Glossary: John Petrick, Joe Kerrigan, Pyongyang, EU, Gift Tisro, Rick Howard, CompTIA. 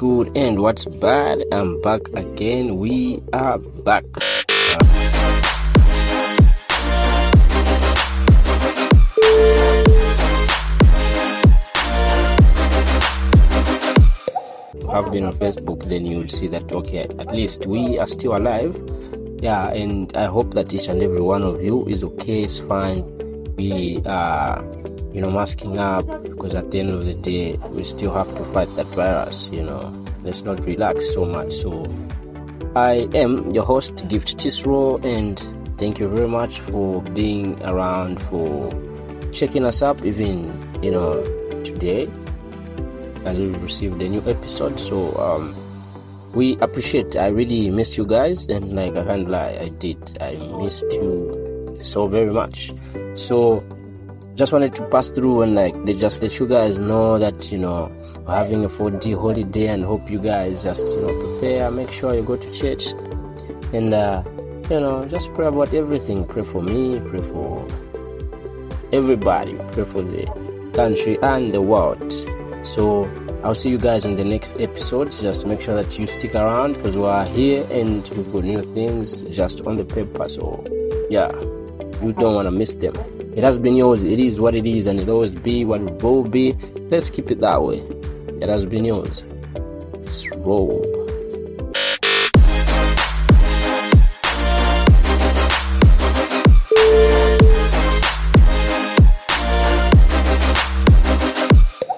good and what's bad. I'm back again. We are back. Have been on Facebook, then you'll see that okay, at least we are still alive. Yeah, and I hope that each and every one of you is okay, is fine. We are masking up, because at the end of the day we still have to fight that virus. Let's not relax so much. So I am your host, Gift Tisro, and thank you very much for being around, for checking us up even today, as we received a new episode. So we appreciate. I really missed you guys, and like I can't lie, I missed you so very much. So just wanted to pass through and just let you guys know that we're having a 4D holiday, and hope you guys just prepare, make sure you go to church, and just pray about everything. Pray for me, pray for everybody, pray for the country and the world. So I'll see you guys in the next episode. Just make sure that you stick around, because we are here and we've got new things just on the paper. So yeah, you don't want to miss them. It has been yours. It is what it is, and it'll always be what it will be. Let's keep it that way. It has been yours. Let's roll.